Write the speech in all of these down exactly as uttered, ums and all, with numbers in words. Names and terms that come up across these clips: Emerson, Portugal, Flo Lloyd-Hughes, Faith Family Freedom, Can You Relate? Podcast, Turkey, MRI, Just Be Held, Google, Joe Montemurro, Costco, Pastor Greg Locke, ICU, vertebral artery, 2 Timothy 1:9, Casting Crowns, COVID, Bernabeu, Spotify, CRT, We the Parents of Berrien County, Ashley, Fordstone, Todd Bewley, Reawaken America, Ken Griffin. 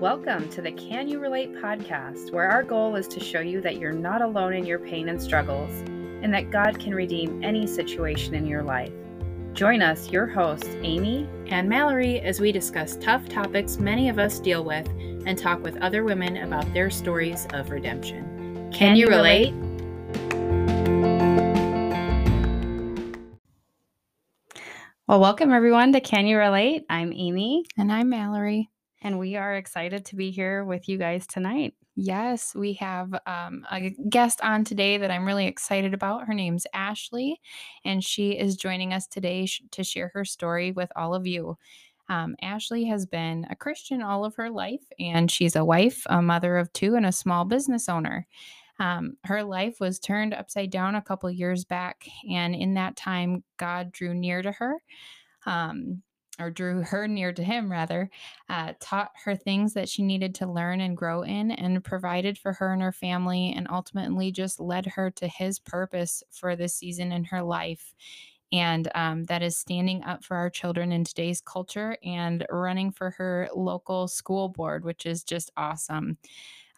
Welcome to the Can You Relate? Podcast, where our goal is to show you that you're not alone in your pain and struggles, and that God can redeem any situation in your life. Join us, your hosts, Amy and Mallory, as we discuss tough topics many of us deal with and talk with other women about their stories of redemption. Can, can you relate? relate? Well, welcome everyone to Can You Relate? I'm Amy. And I'm Mallory. And we are excited to be here with you guys tonight. Yes, we have um, a guest on today that I'm really excited about. Her name's Ashley, and she is joining us today sh- to share her story with all of you. Um, Ashley has been a Christian all of her life, and she's a wife, a mother of two, and a small business owner. Um, her life was turned upside down a couple years back, and in that time, God drew near to her, um, or drew her near to him, rather, uh, taught her things that she needed to learn and grow in, and provided for her and her family, and ultimately just led her to his purpose for this season in her life. And um, that is standing up for our children in today's culture and running for her local school board, which is just awesome.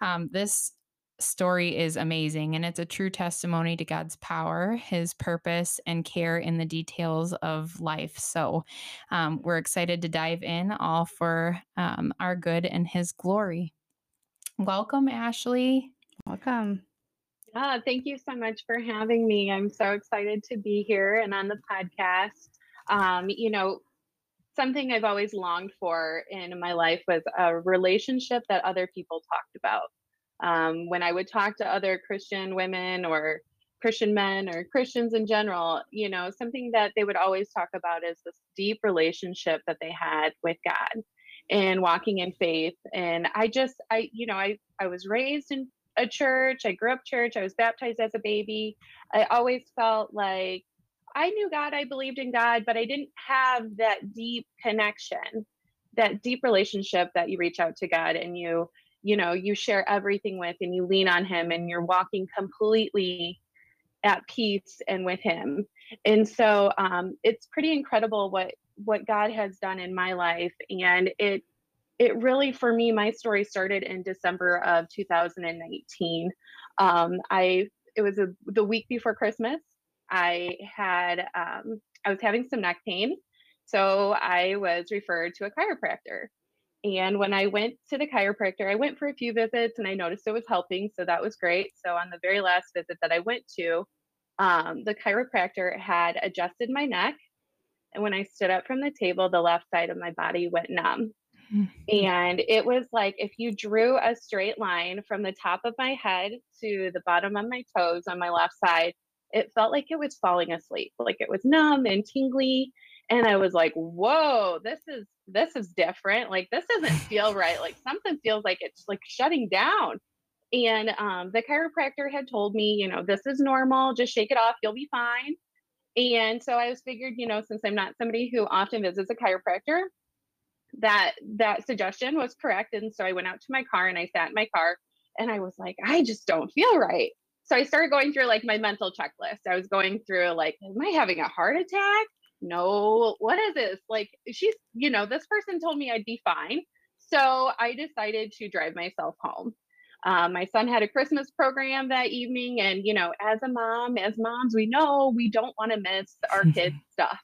Um, this story is amazing, and it's a true testimony to God's power, his purpose, and care in the details of life. So um, we're excited to dive in, all for um, our good and his glory. Welcome, Ashley. Welcome. Oh, thank you so much for having me. I'm so excited to be here and on the podcast. Um, you know, something I've always longed for in my life was a relationship that other people talked about. Um, when I would talk to other Christian women or Christian men or Christians in general, you know, something that they would always talk about is this deep relationship that they had with God and walking in faith. And I just, I, you know, I, I was raised in a church. I grew up church. I was baptized as a baby. I always felt like I knew God, I believed in God, but I didn't have that deep connection, that deep relationship that you reach out to God and you, you know, you share everything with, and you lean on him, and you're walking completely at peace and with him. And so um, it's pretty incredible what, what God has done in my life. And it, it really, for me, my story started in December of two thousand nineteen. Um, I, it was a, the week before Christmas. I had, um, I was having some neck pain. So I was referred to a chiropractor. And when I went to the chiropractor, I went for a few visits and I noticed it was helping. So that was great. So on the very last visit that I went to, um, the chiropractor had adjusted my neck. And when I stood up from the table, the left side of my body went numb. And it was like if you drew a straight line from the top of my head to the bottom of my toes on my left side, it felt like it was falling asleep, like it was numb and tingly. And I was like, whoa, this is this is different. Like, this doesn't feel right. Like, something feels like it's like shutting down. And um, the chiropractor had told me, you know, this is normal. Just shake it off. You'll be fine. And so I was figured, you know, since I'm not somebody who often visits a chiropractor, that that suggestion was correct. And so I went out to my car and I sat in my car and I was like, I just don't feel right. So I started going through like my mental checklist. I was going through like, am I having a heart attack? No, what is this? Like, she's, you know, this person told me I'd be fine. So I decided to drive myself home. Um, my son had a Christmas program that evening. And, you know, as a mom, as moms, we know we don't want to miss our kids' stuff.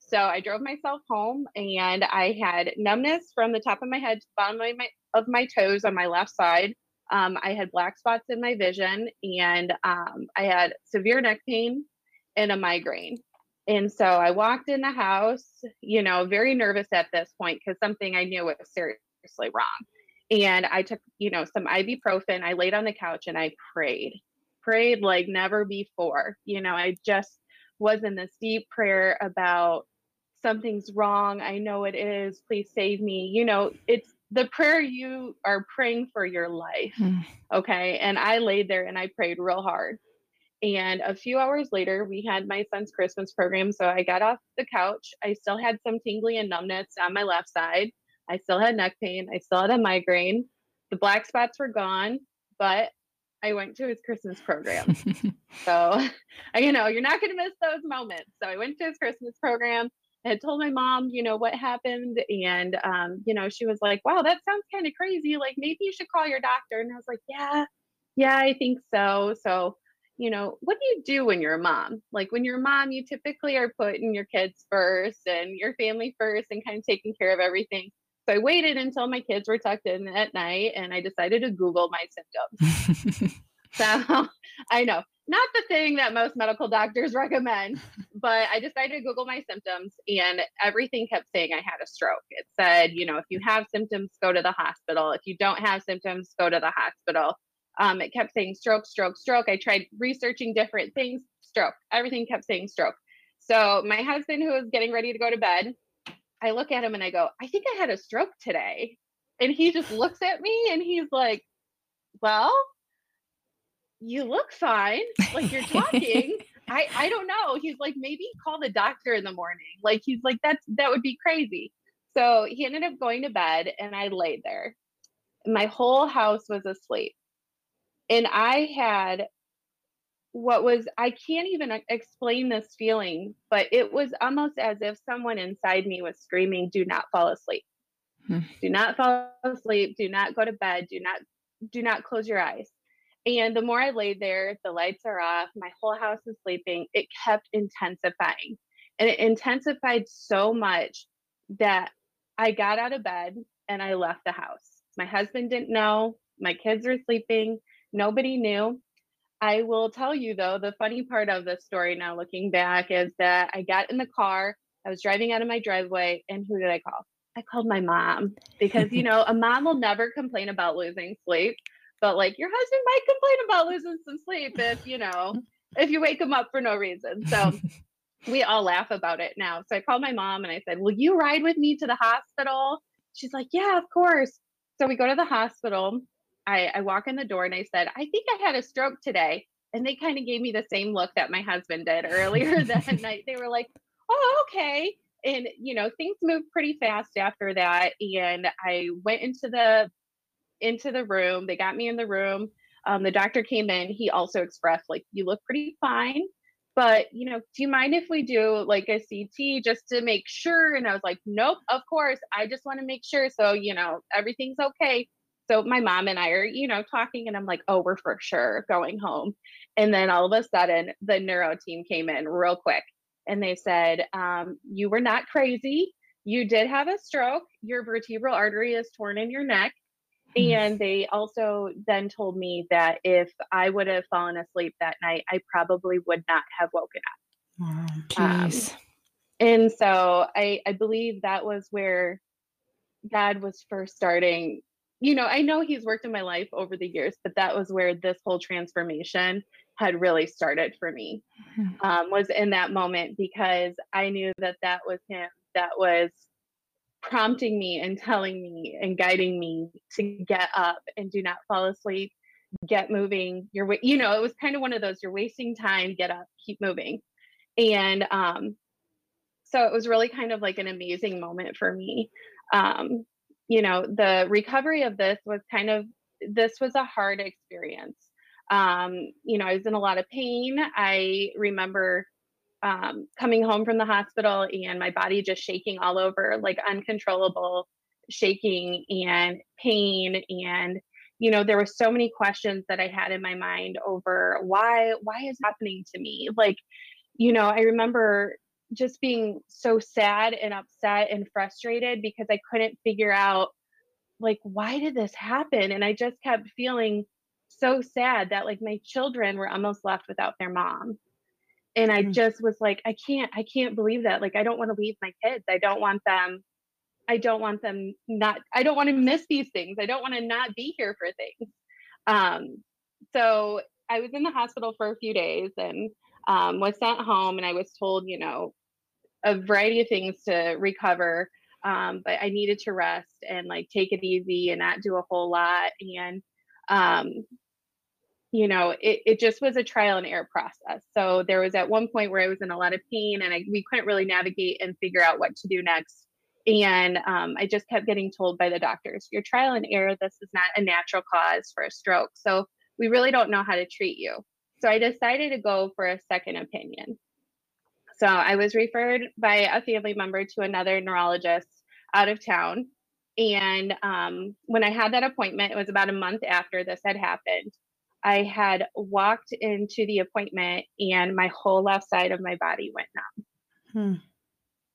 So I drove myself home and I had numbness from the top of my head to the bottom of my, of my toes on my left side. Um, I had black spots in my vision and um, I had severe neck pain and a migraine. And so I walked in the house, you know, very nervous at this point because something I knew was seriously wrong. And I took, you know, some ibuprofen. I laid on the couch and I prayed, prayed like never before. You know, I just was in this deep prayer about something's wrong. I know it is. Please save me. You know, it's the prayer you are praying for your life. Mm. Okay. And I laid there and I prayed real hard. And a few hours later, we had my son's Christmas program. So I got off the couch. I still had some tingling and numbness on my left side. I still had neck pain. I still had a migraine. The black spots were gone, but I went to his Christmas program. So, you know, you're not going to miss those moments. So I went to his Christmas program had told my mom, you know, what happened. And, um, you know, she was like, wow, that sounds kind of crazy. Like, maybe you should call your doctor. And I was like, yeah, yeah, I think so. So, you know, what do you do when you're a mom? Like, when you're a mom, you typically are putting your kids first and your family first and kind of taking care of everything. So I waited until my kids were tucked in at night and I decided to Google my symptoms. So I know, not the thing that most medical doctors recommend, but I decided to Google my symptoms and everything kept saying I had a stroke. It said, you know, if you have symptoms, go to the hospital. If you don't have symptoms, go to the hospital. Um, it kept saying stroke, stroke, stroke. I tried researching different things, stroke. Everything kept saying stroke. So my husband, who was getting ready to go to bed, I look at him and I go, I think I had a stroke today. And he just looks at me and he's like, well, you look fine. Like, you're talking. I, I don't know. He's like, maybe call the doctor in the morning. Like, he's like, that's, that would be crazy. So he ended up going to bed and I laid there. My whole house was asleep. And I had what was, I can't even explain this feeling, but it was almost as if someone inside me was screaming, do not fall asleep. Hmm. Do not fall asleep. Do not go to bed. Do not, do not close your eyes. And the more I laid there, the lights are off, my whole house is sleeping. It kept intensifying. And it intensified so much that I got out of bed and I left the house. My husband didn't know. My kids were sleeping. Nobody knew. I will tell you, though, the funny part of the story now looking back is that I got in the car, I was driving out of my driveway, and who did I call? I called my mom because, you know, a mom will never complain about losing sleep, but like your husband might complain about losing some sleep if, you know, if you wake him up for no reason. So we all laugh about it now. So I called my mom and I said, will you ride with me to the hospital? She's like, yeah, of course. So we go to the hospital. I, I walk in the door and I said, I think I had a stroke today. And they kind of gave me the same look that my husband did earlier that night. They were like, oh, okay. And, you know, things moved pretty fast after that. And I went into the, into the room. They got me in the room. Um, the doctor came in. He also expressed like, you look pretty fine, but, you know, do you mind if we do like a C T just to make sure? And I was like, nope, of course. I just want to make sure. So, you know, everything's okay. So my mom and I are, you know, talking and I'm like, oh, we're for sure going home. And then all of a sudden the neuro team came in real quick and they said, um, you were not crazy. You did have a stroke. Your vertebral artery is torn in your neck. Mm-hmm. And they also then told me that if I would have fallen asleep that night, I probably would not have woken up. Oh, geez. Um, and so I, I believe that was where God was first starting. You know, I know he's worked in my life over the years, but that was where this whole transformation had really started for me, um, was in that moment, because I knew that that was him that was prompting me and telling me and guiding me to get up and do not fall asleep, get moving. You're, you know, it was kind of one of those, you're wasting time, get up, keep moving. And um, so it was really kind of like an amazing moment for me. Um, You know, the recovery of this was kind of, this was a hard experience. Um, you know, I was in a lot of pain. I remember um, coming home from the hospital and my body just shaking all over, like uncontrollable shaking and pain. And, you know, there were so many questions that I had in my mind over why, why is it happening to me? Like, you know, I remember just being so sad and upset and frustrated because I couldn't figure out like, why did this happen? And I just kept feeling so sad that like my children were almost left without their mom. And I just was like, I can't, I can't believe that. Like, I don't want to leave my kids. I don't want them. I don't want them not, I don't want to miss these things. I don't want to not be here for things. Um, so I was in the hospital for a few days and Um, was sent home and I was told, you know, a variety of things to recover, um, but I needed to rest and like take it easy and not do a whole lot. And, um, you know, it, it just was a trial and error process. So there was at one point where I was in a lot of pain and I, we couldn't really navigate and figure out what to do next. And um, I just kept getting told by the doctors, your trial and error, this is not a natural cause for a stroke. So we really don't know how to treat you. So I decided to go for a second opinion. So I was referred by a family member to another neurologist out of town. And um, when I had that appointment, it was about a month after this had happened. I had walked into the appointment and my whole left side of my body went numb. Hmm.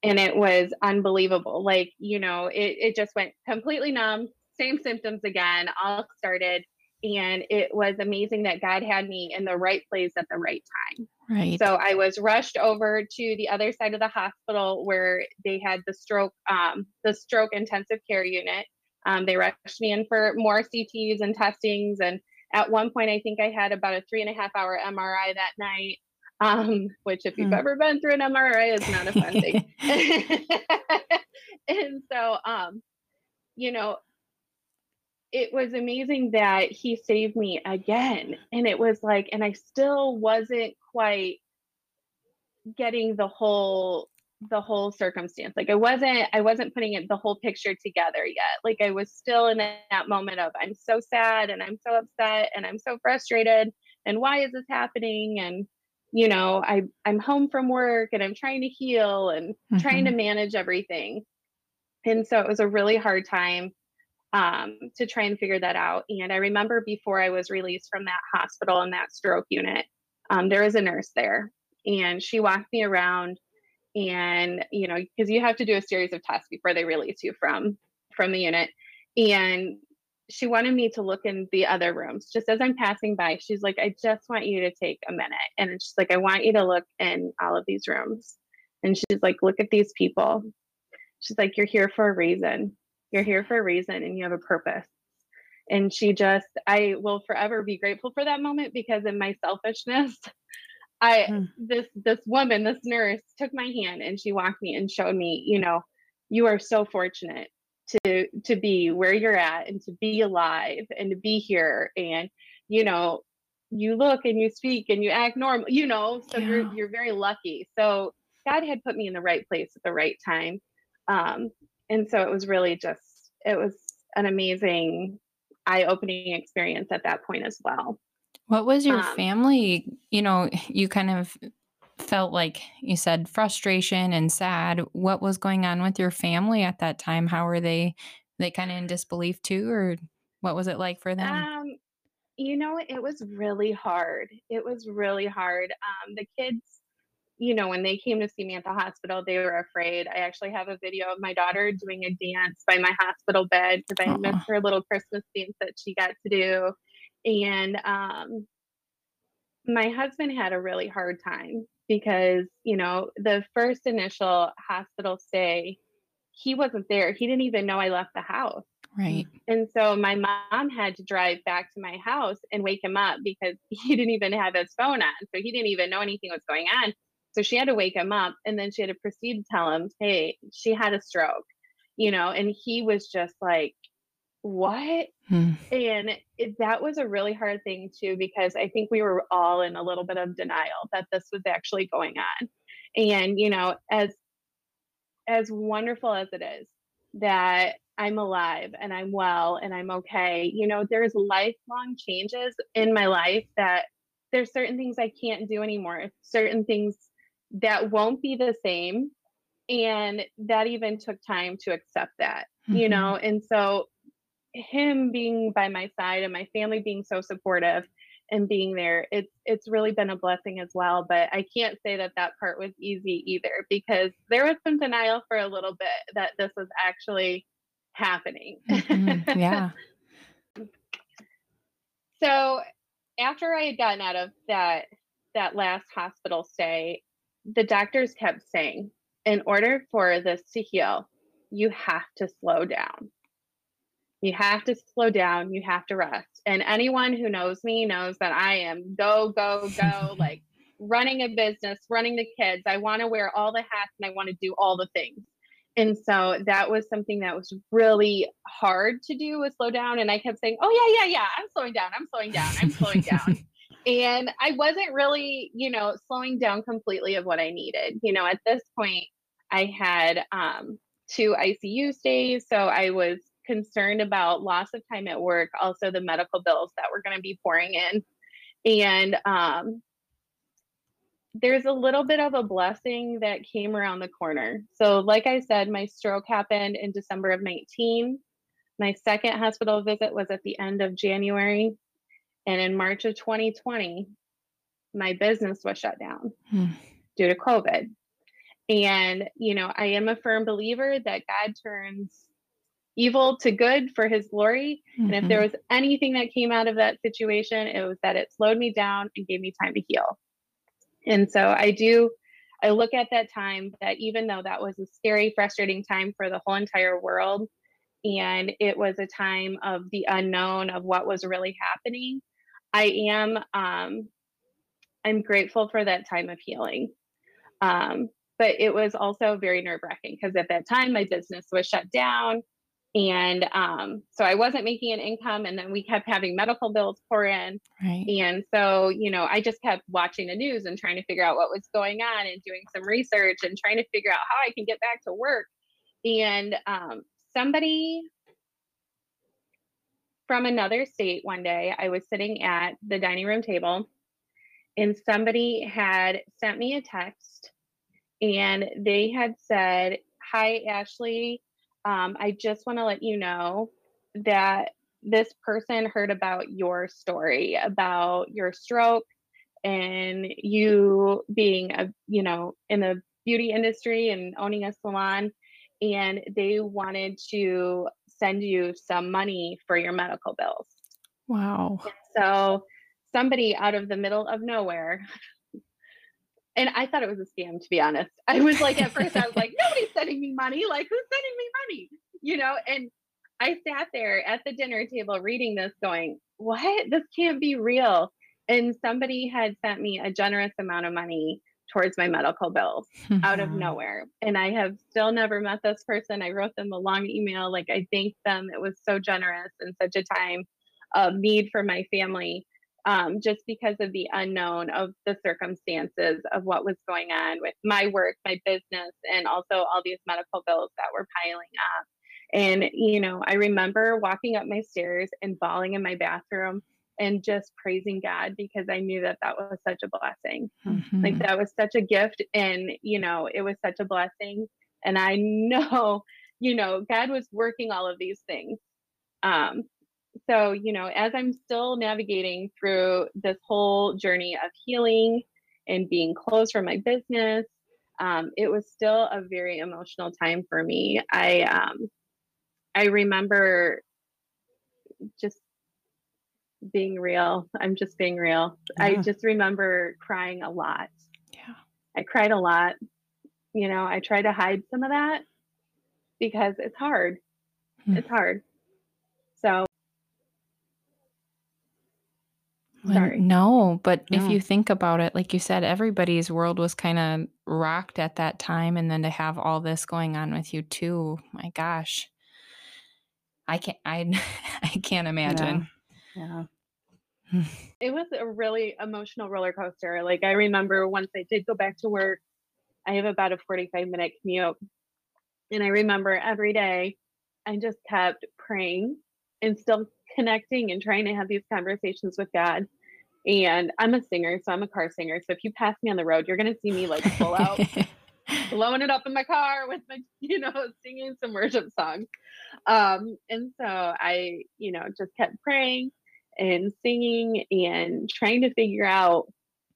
And it was unbelievable. Like, you know, it, it just went completely numb. Same symptoms again, all started. And it was amazing that God had me in the right place at the right time. Right. So I was rushed over to the other side of the hospital where they had the stroke, um, the stroke intensive care unit. Um, they rushed me in for more C Ts and testings. And at one point, I think I had about a three and a half hour M R I that night. Um, which if you've mm. ever been through an M R I is not a fun thing. And so, um, you know, it was amazing that he saved me again. And it was like, and I still wasn't quite getting the whole, the whole circumstance. Like I wasn't, I wasn't putting it, the whole picture together yet. Like I was still in that moment of, I'm so sad and I'm so upset and I'm so frustrated and why is this happening? And, you know, I I'm home from work and I'm trying to heal and mm-hmm. trying to manage everything. And so it was a really hard time Um, to try and figure that out. And I remember before I was released from that hospital and that stroke unit, um, there was a nurse there and she walked me around and, you know, because you have to do a series of tests before they release you from, from the unit. And she wanted me to look in the other rooms. Just as I'm passing by, she's like, I just want you to take a minute. And she's like, I want you to look in all of these rooms. And she's like, look at these people. She's like, you're here for a reason. You're here for a reason and you have a purpose. And she just, I will forever be grateful for that moment because in my selfishness, I, mm. this, this woman, this nurse took my hand and she walked me and showed me, you know, you are so fortunate to, to be where you're at and to be alive and to be here. And, you know, you look and you speak and you act normal, you know, so yeah. you're, you're very lucky. So God had put me in the right place at the right time. Um, And so it was really just, it was an amazing eye-opening experience at that point as well. What was your um, family, you know, you kind of felt like you said frustration and sad. What was going on with your family at that time? How were they, they kind of in disbelief too, or what was it like for them? Um, you know, it was really hard. It was really hard. Um, the kids, you know, when they came to see me at the hospital, they were afraid. I actually have a video of my daughter doing a dance by my hospital bed because I missed her little Christmas dance that she got to do. And um, my husband had a really hard time because, you know, the first initial hospital stay, he wasn't there. He didn't even know I left the house. Right. And so my mom had to drive back to my house and wake him up because he didn't even have his phone on. So he didn't even know anything was going on. So she had to wake him up and then she had to proceed to tell him, hey, she had a stroke, you know, and he was just like, what? Hmm. And it, that was a really hard thing too, because I think we were all in a little bit of denial that this was actually going on. And, you know, as, as wonderful as it is that I'm alive and I'm well and I'm okay, you know, there's lifelong changes in my life that there's certain things I can't do anymore, certain things that won't be the same. And that even took time to accept that, mm-hmm. you know? And so him being by my side and my family being so supportive and being there, it's, it's really been a blessing as well. But I can't say that that part was easy either, because there was some denial for a little bit that this was actually happening. Mm-hmm. Yeah. So after I had gotten out of that, that last hospital stay, the doctors kept saying, in order for this to heal, you have to slow down. You have to slow down. You have to rest. And anyone who knows me knows that I am go, go, go, like running a business, running the kids. I want to wear all the hats and I want to do all the things. And so that was something that was really hard to do, was slow down. And I kept saying, oh, yeah, yeah, yeah, I'm slowing down. I'm slowing down. I'm slowing down. And I wasn't really, you know, slowing down completely of what I needed. You know, at this point, I had um, two I C U stays. So I was concerned about loss of time at work, also the medical bills that were going to be pouring in. And um, there's a little bit of a blessing that came around the corner. So like I said, my stroke happened in December of nineteen. My second hospital visit was at the end of January. And in March of twenty twenty, my business was shut down hmm. due to COVID. And, you know, I am a firm believer that God turns evil to good for his glory. Mm-hmm. And if there was anything that came out of that situation, it was that it slowed me down and gave me time to heal. And so I do, I look at that time that even though that was a scary, frustrating time for the whole entire world, and it was a time of the unknown of what was really happening, I am, um, I'm grateful for that time of healing. Um, but it was also very nerve-wracking because at that time my business was shut down. And um, so I wasn't making an income, and then we kept having medical bills pour in. Right. And so, you know, I just kept watching the news and trying to figure out what was going on and doing some research and trying to figure out how I can get back to work. And um, somebody from another state one day, I was sitting at the dining room table and somebody had sent me a text and they had said, "Hi, Ashley. Um, I just want to let you know that this person heard about your story, about your stroke and you being, a, you know, in the beauty industry and owning a salon, and they wanted to send you some money for your medical bills." Wow. So somebody out of the middle of nowhere. And I thought it was a scam, to be honest. I was like, at first I was like, nobody's sending me money. Like, who's sending me money? You know, and I sat there at the dinner table reading this going, what? This can't be real. And somebody had sent me a generous amount of money towards my medical bills out of nowhere. And I have still never met this person. I wrote them a long email. Like, I thanked them. It was so generous in such a time of need for my family. Um, just because of the unknown of the circumstances of what was going on with my work, my business, and also all these medical bills that were piling up. And, you know, I remember walking up my stairs and bawling in my bathroom and just praising God because I knew that that was such a blessing. Mm-hmm. Like, that was such a gift. And, you know, it was such a blessing. And I know, you know, God was working all of these things. Um, So, you know, as I'm still navigating through this whole journey of healing and being closed from my business, um, it was still a very emotional time for me. I, um, I remember just being real. I'm just being real. Yeah. I just remember crying a lot. Yeah, I cried a lot. You know, I try to hide some of that because it's hard. Hmm. It's hard. So. Sorry. No, but no. If you think about it, like you said, everybody's world was kind of rocked at that time. And then to have all this going on with you too, my gosh, I can't, I, I can't imagine. Yeah. yeah. It was a really emotional roller coaster. Like, I remember once I did go back to work, I have about a forty-five minute commute. And I remember every day I just kept praying and still connecting and trying to have these conversations with God. And I'm a singer, so I'm a car singer. So if you pass me on the road, you're going to see me like full out, blowing it up in my car with my, you know, singing some worship songs. Um, and so I, you know, just kept praying and singing and trying to figure out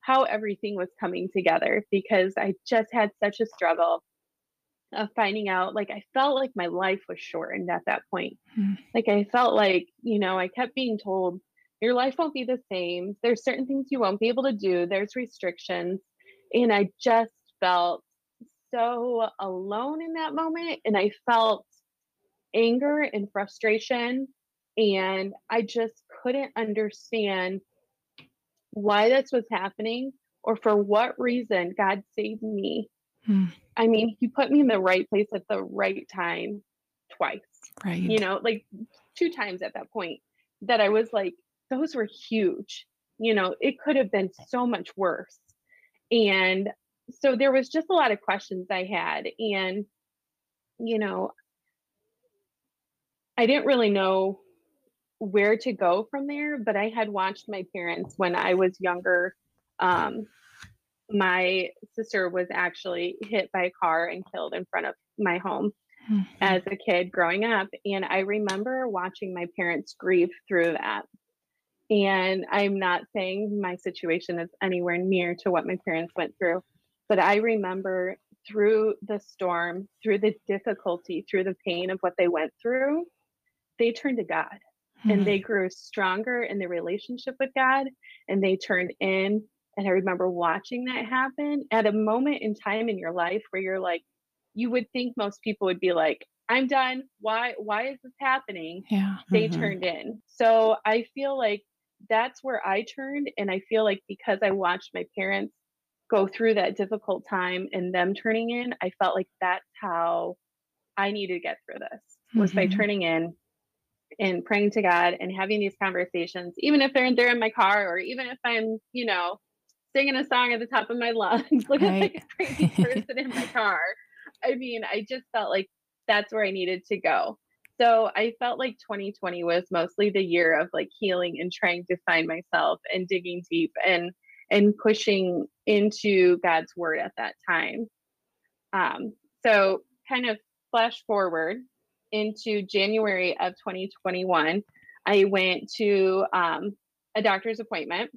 how everything was coming together, because I just had such a struggle of finding out. Like, I felt like my life was shortened at that point. Mm. Like, I felt like, you know, I kept being told your life won't be the same. There's certain things you won't be able to do. There's restrictions. And I just felt so alone in that moment. And I felt anger and frustration. And I just couldn't understand why this was happening or for what reason God saved me. Mm. I mean, he put me in the right place at the right time twice, right? You know, like two times at that point that I was like, those were huge, you know, it could have been so much worse. And so there was just a lot of questions I had. And, you know, I didn't really know where to go from there, but I had watched my parents when I was younger, um, my sister was actually hit by a car and killed in front of my home mm-hmm. as a kid growing up. And I remember watching my parents grieve through that. And I'm not saying my situation is anywhere near to what my parents went through, but I remember through the storm, through the difficulty, through the pain of what they went through, they turned to God mm-hmm. and they grew stronger in their relationship with God, and they turned in. And I remember watching that happen at a moment in time in your life where you're like, you would think most people would be like, I'm done. Why, why is this happening? Yeah. They mm-hmm. turned in. So I feel like that's where I turned. And I feel like because I watched my parents go through that difficult time and them turning in, I felt like that's how I needed to get through this, was mm-hmm. by turning in and praying to God and having these conversations, even if they're in, they're in my car, or even if I'm, you know, singing a song at the top of my lungs, looking right. like a crazy person in my car. I mean, I just felt like that's where I needed to go. So I felt like twenty twenty was mostly the year of like healing and trying to find myself and digging deep and, and pushing into God's word at that time. Um, so kind of flash forward into January of twenty twenty-one, I went to um, a doctor's appointment.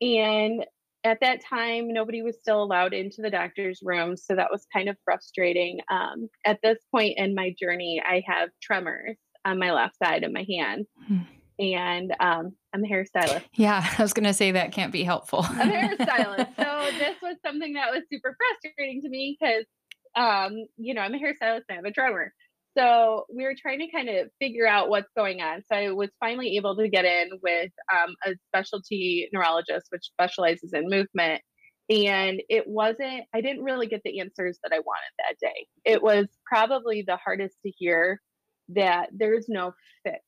And at that time, nobody was still allowed into the doctor's room. So that was kind of frustrating. Um, at this point in my journey, I have tremors on my left side of my hand. Hmm. And um, I'm a hairstylist. Yeah, I was going to say that can't be helpful. I'm a hairstylist. So this was something that was super frustrating to me because, um, you know, I'm a hairstylist and I have a tremor. So we were trying to kind of figure out what's going on. So I was finally able to get in with um, a specialty neurologist, which specializes in movement. And it wasn't, I didn't really get the answers that I wanted that day. It was probably the hardest to hear that there's no fix.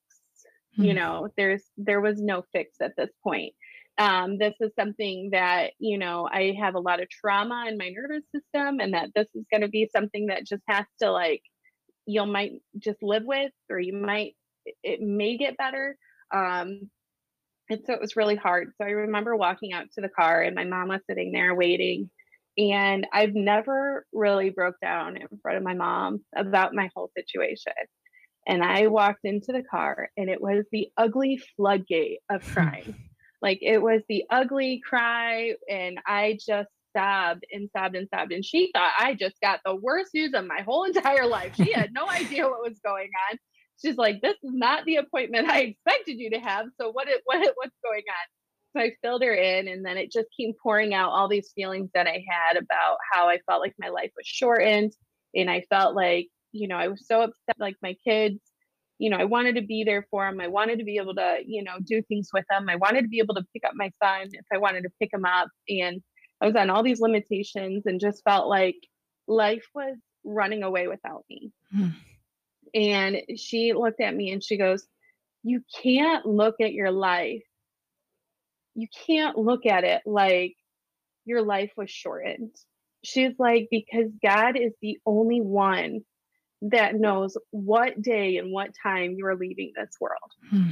Mm-hmm. You know, there's, there was no fix at this point. Um, this is something that, you know, I have a lot of trauma in my nervous system, and that this is going to be something that just has to like, you might just live with, or you might, it may get better. Um, and so it was really hard. So I remember walking out to the car and my mom was sitting there waiting. And I've never really broke down in front of my mom about my whole situation. And I walked into the car and it was the ugly floodgate of crying. Like it was the ugly cry. And I just sobbed and sobbed and sobbed. And she thought I just got the worst news of my whole entire life. She had no idea what was going on. She's like, this is not the appointment I expected you to have. So what, it, what, what's going on? So I filled her in, and then it just came pouring out all these feelings that I had about how I felt like my life was shortened. And I felt like, you know, I was so upset, like my kids, you know, I wanted to be there for them. I wanted to be able to, you know, do things with them. I wanted to be able to pick up my son if I wanted to pick him up. And I was on all these limitations and just felt like life was running away without me. Hmm. And she looked at me and she goes, you can't look at your life. You can't look at it like your life was shortened. She's like, because God is the only one that knows what day and what time you are leaving this world. Hmm.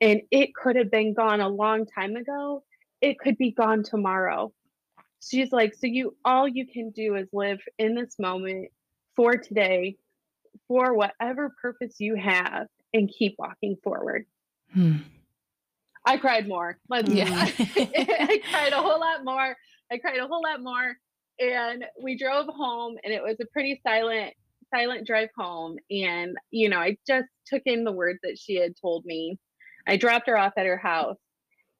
And it could have been gone a long time ago. It could be gone tomorrow. She's like, so you, all you can do is live in this moment for today, for whatever purpose you have, and keep walking forward. Hmm. I cried more. Let's, yeah. I, I cried a whole lot more. I cried a whole lot more. And we drove home, and it was a pretty silent, silent drive home. And, you know, I just took in the words that she had told me. I dropped her off at her house.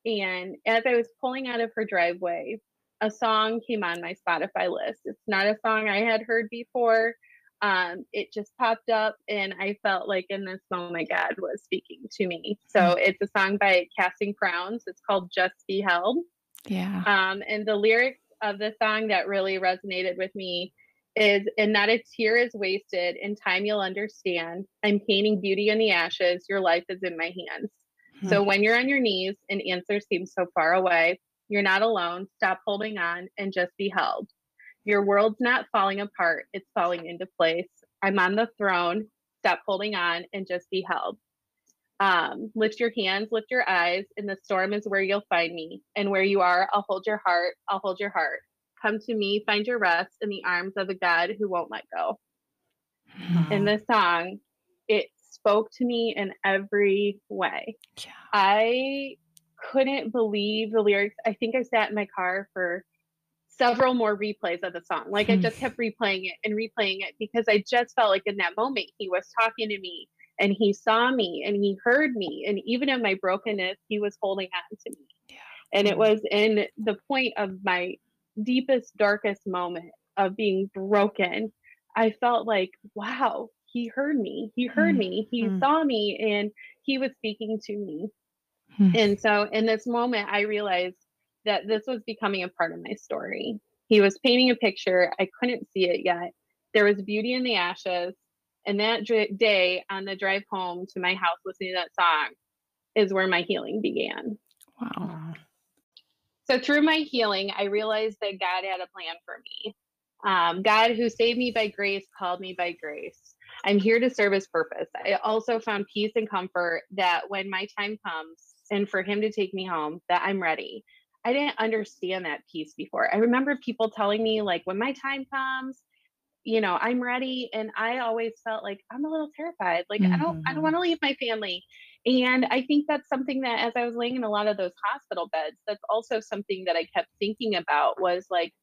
And as I was pulling out of her driveway, a song came on my Spotify list. It's not a song I had heard before. Um, it just popped up, and I felt like in this moment, God was speaking to me. So it's a song by Casting Crowns. It's called Just Be Held. Yeah. Um, and the lyrics of the song that really resonated with me is, and not a tear is wasted, in time you'll understand. I'm painting beauty in the ashes. Your life is in my hands. Mm-hmm. So when you're on your knees and answers seem so far away, you're not alone. Stop holding on and just be held. Your world's not falling apart. It's falling into place. I'm on the throne. Stop holding on and just be held. Um, lift your hands, lift your eyes. In the storm is where you'll find me. And where you are, I'll hold your heart. I'll hold your heart. Come to me, find your rest in the arms of a God who won't let go. Mm-hmm. In this song, it spoke to me in every way. Yeah. I couldn't believe the lyrics. I think I sat in my car for several more replays of the song. Like, I just kept replaying it and replaying it because I just felt like in that moment he was talking to me and he saw me and he heard me. And even in my brokenness, he was holding on to me. Yeah. And it was in the point of my deepest, darkest moment of being broken. I felt like, wow, he heard me. He heard mm. me. He mm. saw me and he was speaking to me. Mm. And so in this moment, I realized that this was becoming a part of my story. He was painting a picture. I couldn't see it yet. There was beauty in the ashes. And that dr- day on the drive home to my house, listening to that song is where my healing began. Wow. So through my healing, I realized that God had a plan for me. Um, God, who saved me by grace, called me by grace. I'm here to serve his purpose. I also found peace and comfort that when my time comes and for him to take me home, that I'm ready. I didn't understand that piece before. I remember people telling me, like, when my time comes, you know, I'm ready. And I always felt like I'm a little terrified. Like, mm-hmm. I don't, I don't want to leave my family. And I think that's something that as I was laying in a lot of those hospital beds, that's also something that I kept thinking about was like,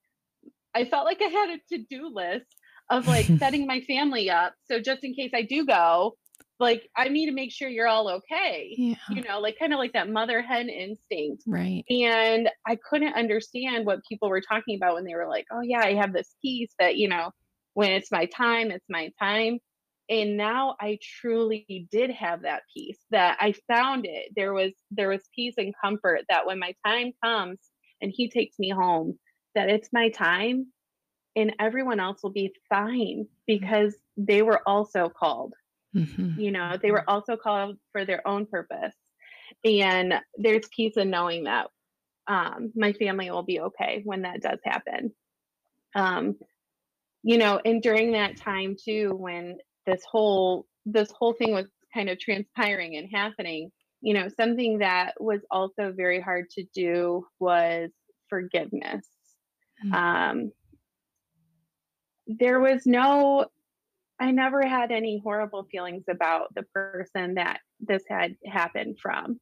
I felt like I had a to-do list of like setting my family up. So just in case I do go, like, I need to make sure you're all okay, yeah. you know, like kind of like that mother hen instinct. Right. And I couldn't understand what people were talking about when they were like, oh yeah, I have this piece that, you know, when it's my time, it's my time. And now I truly did have that peace that I found it. There was, there was peace and comfort that when my time comes and he takes me home, that it's my time and everyone else will be fine because they were also called. Mm-hmm. You know, they were also called for their own purpose. And there's peace in knowing that um, my family will be okay when that does happen. Um, you know, and during that time too, when this whole, this whole thing was kind of transpiring and happening, you know, something that was also very hard to do was forgiveness. Mm-hmm. Um, there was no, I never had any horrible feelings about the person that this had happened from.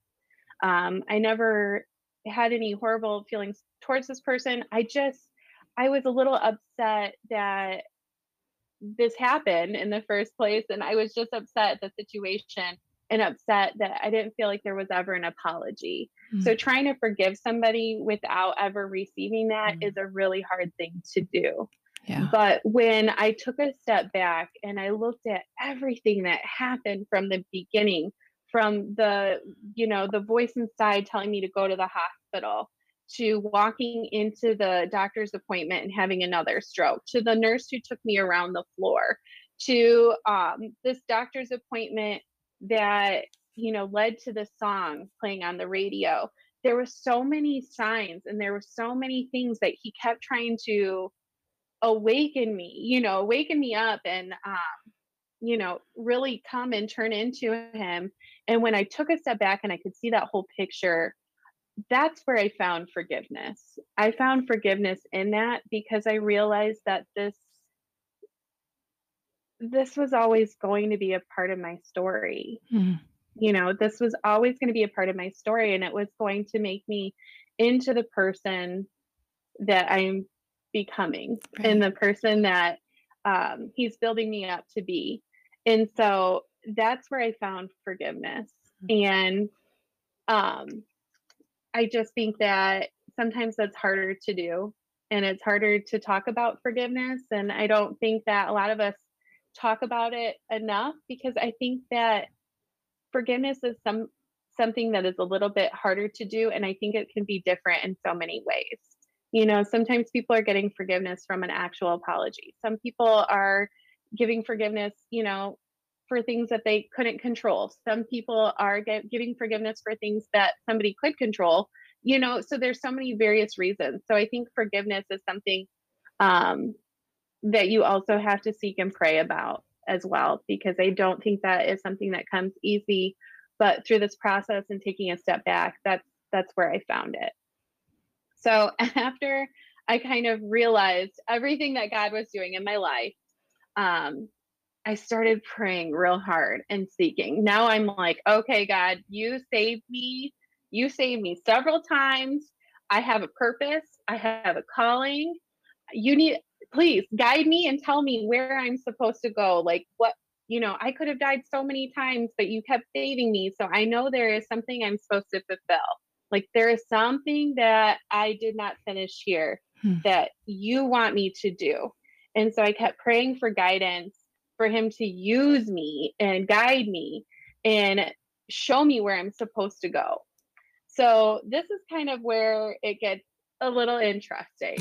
Um, I never had any horrible feelings towards this person. I just, I was a little upset that this happened in the first place. And I was just upset at the situation and upset that I didn't feel like there was ever an apology. Mm-hmm. So trying to forgive somebody without ever receiving that mm-hmm. is a really hard thing to do. Yeah. But when I took a step back and I looked at everything that happened from the beginning, from the, you know, the voice inside telling me to go to the hospital, to walking into the doctor's appointment and having another stroke, to the nurse who took me around the floor, to um, this doctor's appointment that, you know, led to the song playing on the radio. There were so many signs and there were so many things that he kept trying to awaken me, you know, awaken me up and, um, you know, really come and turn into him. And when I took a step back and I could see that whole picture, that's where I found forgiveness. I found forgiveness in that because I realized that this, this was always going to be a part of my story. Mm-hmm. You know, this was always going to be a part of my story and it was going to make me into the person that I'm becoming right. and the person that um, he's building me up to be. And so that's where I found forgiveness. Mm-hmm. And um, I just think that sometimes that's harder to do and it's harder to talk about forgiveness. And I don't think that a lot of us talk about it enough because I think that forgiveness is some something that is a little bit harder to do. And I think it can be different in so many ways. You know, sometimes people are getting forgiveness from an actual apology. Some people are giving forgiveness, you know, for things that they couldn't control. Some people are get, giving forgiveness for things that somebody could control, you know, so there's so many various reasons. So I think forgiveness is something um, that you also have to seek and pray about as well, because I don't think that is something that comes easy But through this process and taking a step back, that's that's where I found it. So after I kind of realized everything that God was doing in my life, um, I started praying real hard and seeking. Now I'm like, okay, God, you saved me. You saved me several times. I have a purpose. I have a calling. You need, please guide me and tell me where I'm supposed to go. Like what, you know, I could have died so many times, but you kept saving me. So I know there is something I'm supposed to fulfill. Like there is something that I did not finish here hmm. that you want me to do. And so I kept praying for guidance, for him to use me and guide me and show me where I'm supposed to go. So this is kind of where it gets a little interesting.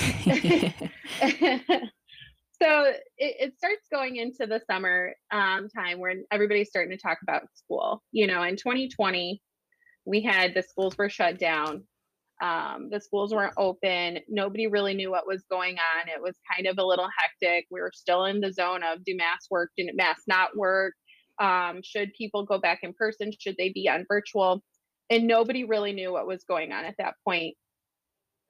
So it, it starts going into the summer um, time when everybody's starting to talk about school. You know, in twenty twenty, we had the schools were shut down. Um, the schools weren't open. Nobody really knew what was going on. It was kind of a little hectic. We were still in the zone of do masks work, do masks not work? Um, should people go back in person? Should they be on virtual? And nobody really knew what was going on at that point.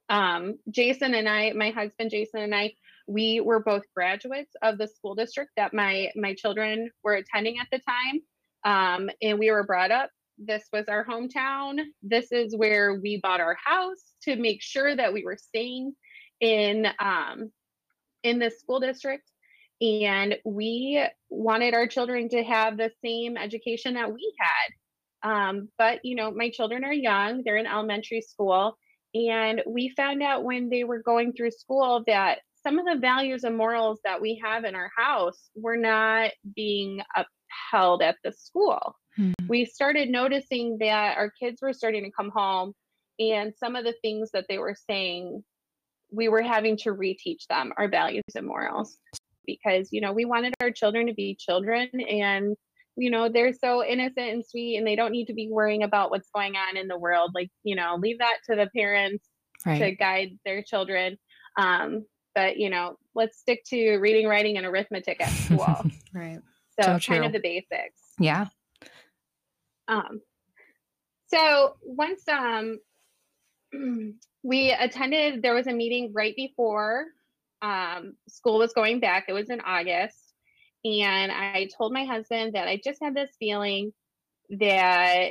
Um, Jason and I, my husband, Jason and I, we were both graduates of the school district that my, my children were attending at the time. Um, and we were brought up. This was our hometown. This is where we bought our house to make sure that we were staying in, um, in this school district. And we wanted our children to have the same education that we had. Um, but, you know, my children are young, they're in elementary school. And we found out when they were going through school that some of the values and morals that we have in our house were not being upheld at the school. Hmm. We started noticing that our kids were starting to come home and some of the things that they were saying, we were having to reteach them our values and morals because, you know, we wanted our children to be children and you know, they're so innocent and sweet and they don't need to be worrying about what's going on in the world. Like, you know, leave that to the parents right. to guide their children. Um, but, you know, let's stick to reading, writing, and arithmetic at school. Right. So, so kind of the basics. Yeah. Um. So once um, we attended, there was a meeting right before um, school was going back. It was in August. And I told my husband that I just had this feeling that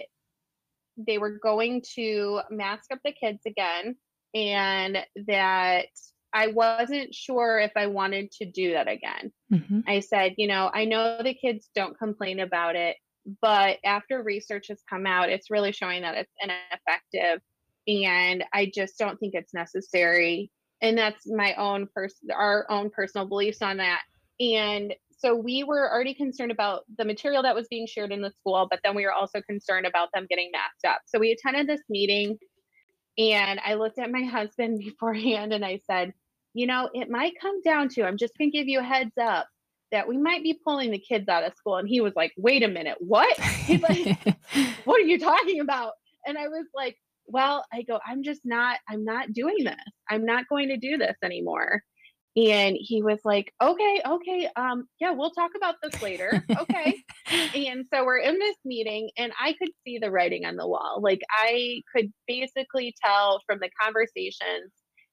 they were going to mask up the kids again and that I wasn't sure if I wanted to do that again. Mm-hmm. I said, you know, I know the kids don't complain about it, but after research has come out, it's really showing that it's ineffective and I just don't think it's necessary. And that's my own person, our own personal beliefs on that. And so we were already concerned about the material that was being shared in the school, but then we were also concerned about them getting masked up. So we attended this meeting and I looked at my husband beforehand and I said, you know, it might come down to, I'm just going to give you a heads up that we might be pulling the kids out of school. And he was like, wait a minute, what? He's like, what are you talking about? And I was like, well, I go, I'm just not, I'm not doing this. I'm not going to do this anymore. And he was like, okay, okay. Um, yeah, we'll talk about this later. Okay. And so we're in this meeting and I could see the writing on the wall. Like I could basically tell from the conversations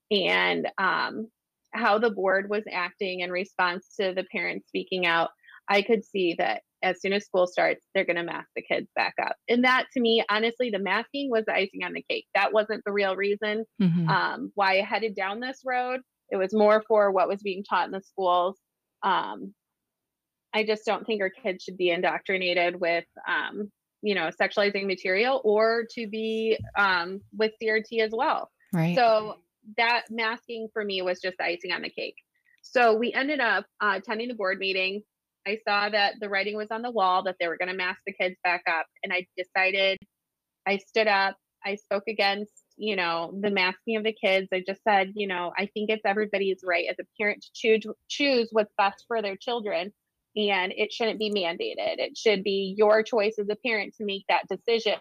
and um, how the board was acting in response to the parents speaking out. I could see that as soon as school starts, they're going to mask the kids back up. And that to me, honestly, the masking was the icing on the cake. That wasn't the real reason mm-hmm. um, why I headed down this road. It was more for what was being taught in the schools. Um, I just don't think our kids should be indoctrinated with, um, you know, sexualizing material or to be um, with C R T as well. Right. So that masking for me was just the icing on the cake. So we ended up uh, attending the board meeting. I saw that the writing was on the wall, that they were going to mask the kids back up. And I decided, I stood up, I spoke against, you know, the masking of the kids. I just said, you know, I think it's everybody's right as a parent to choose, choose what's best for their children. And it shouldn't be mandated. It should be your choice as a parent to make that decision.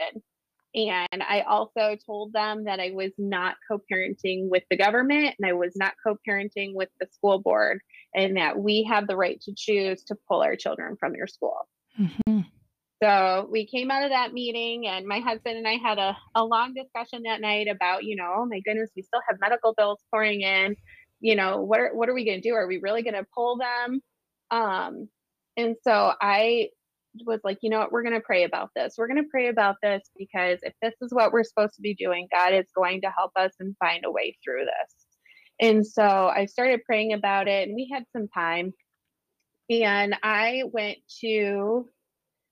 And I also told them that I was not co-parenting with the government and I was not co-parenting with the school board and that we have the right to choose to pull our children from their school. Mm-hmm. So we came out of that meeting, and my husband and I had a, a long discussion that night about, you know, oh my goodness, we still have medical bills pouring in. You know, what are, what are we going to do? Are we really going to pull them? Um, and so I was like, you know what, we're going to pray about this. We're going to pray about this, because if this is what we're supposed to be doing, God is going to help us and find a way through this. And so I started praying about it, and we had some time, and I went to,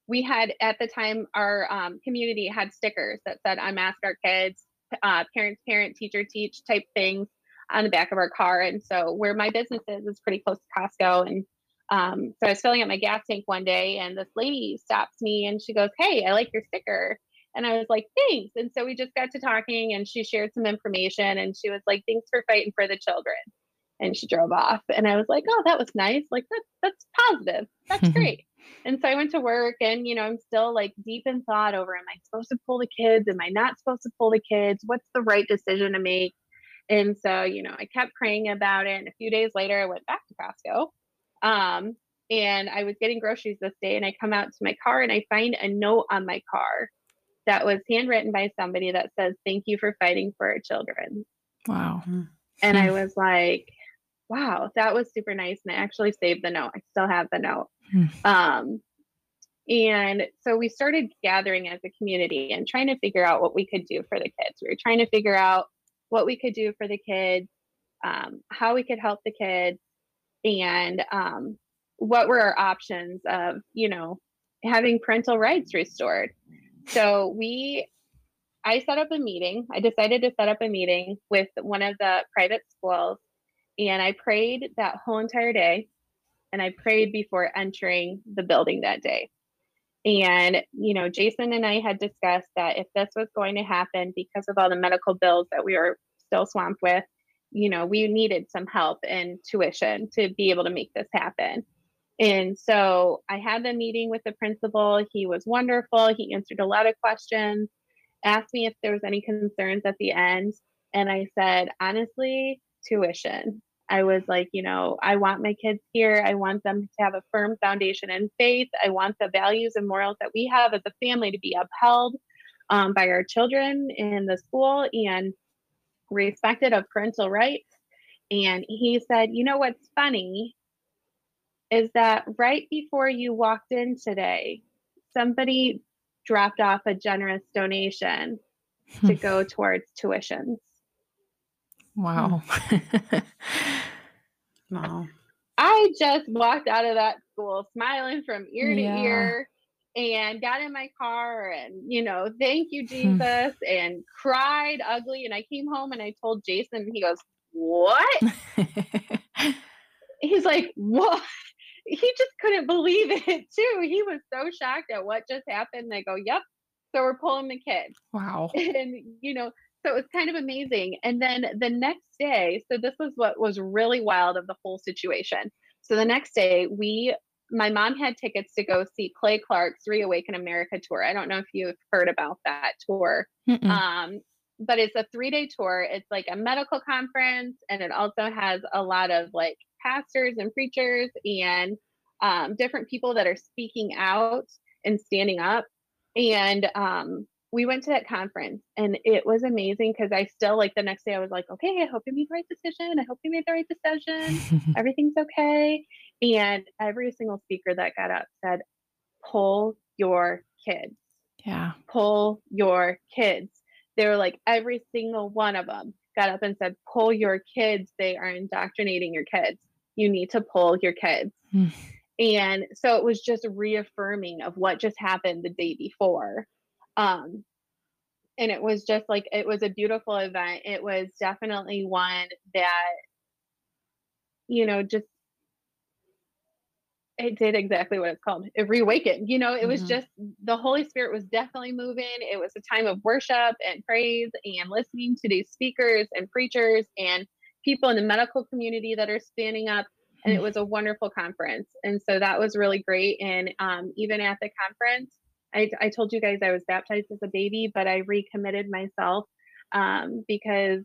we had at the time, our um, community had stickers that said, "Unmask our kids," uh, parents, parent, teacher, teach type things on the back of our car. And so where my business is, is pretty close to Costco. And um, so I was filling up my gas tank one day, and this lady stops me and she goes, "Hey, I like your sticker." And I was like, "Thanks." And so we just got to talking, and she shared some information, and she was like, "Thanks for fighting for the children." And she drove off, and I was like, "Oh, that was nice. Like that's, that's positive. That's great." And so I went to work, and, you know, I'm still like deep in thought over, am I supposed to pull the kids? Am I not supposed to pull the kids? What's the right decision to make? And so, you know, I kept praying about it. And a few days later, I went back to Costco. Um, and I was getting groceries this day, and I come out to my car, and I find a note on my car that was handwritten by somebody that says, "Thank you for fighting for our children." Wow. And I was like, wow, that was super nice. And I actually saved the note. I still have the note. Um, and so we started gathering as a community and trying to figure out what we could do for the kids. We were trying to figure out what we could do for the kids, um, how we could help the kids, and um, what were our options of, you know, having parental rights restored. So we, I set up a meeting. I decided to set up a meeting with one of the private schools, and I prayed that whole entire day. And I prayed before entering the building that day. And, you know, Jason and I had discussed that if this was going to happen, because of all the medical bills that we were still swamped with, you know, we needed some help and tuition to be able to make this happen. And so I had the meeting with the principal. He was wonderful. He answered a lot of questions, asked me if there was any concerns at the end. And I said, honestly, tuition. I was like, you know, I want my kids here. I want them to have a firm foundation in faith. I want the values and morals that we have as a family to be upheld um, by our children in the school and respected of parental rights. And he said, you know, what's funny is that right before you walked in today, somebody dropped off a generous donation to go towards tuitions. Wow. Wow. I just walked out of that school smiling from ear yeah. to ear, and got in my car and, you know, thank you, Jesus, and cried ugly. And I came home and I told Jason, and he goes, "What?" He's like, "What?" He just couldn't believe it too. He was so shocked at what just happened. And I go, "Yep. So we're pulling the kids." Wow. And, you know, so it was kind of amazing. And then the next day, so this was what was really wild of the whole situation. So the next day we, my mom had tickets to go see Clay Clark's Reawaken America tour. I don't know if you've heard about that tour, um, but it's a three day tour. It's like a medical conference, and it also has a lot of like pastors and preachers and um, different people that are speaking out and standing up. And, um, we went to that conference, and it was amazing because I still like the next day I was like, okay, I hope you made the right decision. I hope you made the right decision. Everything's okay. And every single speaker that got up said, pull your kids. Yeah. Pull your kids. They were like, every single one of them got up and said, pull your kids. They are indoctrinating your kids. You need to pull your kids. And so it was just reaffirming of what just happened the day before. Um, and it was just like, it was a beautiful event. It was definitely one that, you know, just, it did exactly what it's called. It reawakened, you know, it was just, the Holy Spirit was definitely moving. It was a time of worship and praise and listening to these speakers and preachers and people in the medical community that are standing up. And it was a wonderful conference. And so that was really great. And, um, even at the conference, I, I told you guys I was baptized as a baby, but I recommitted myself um, because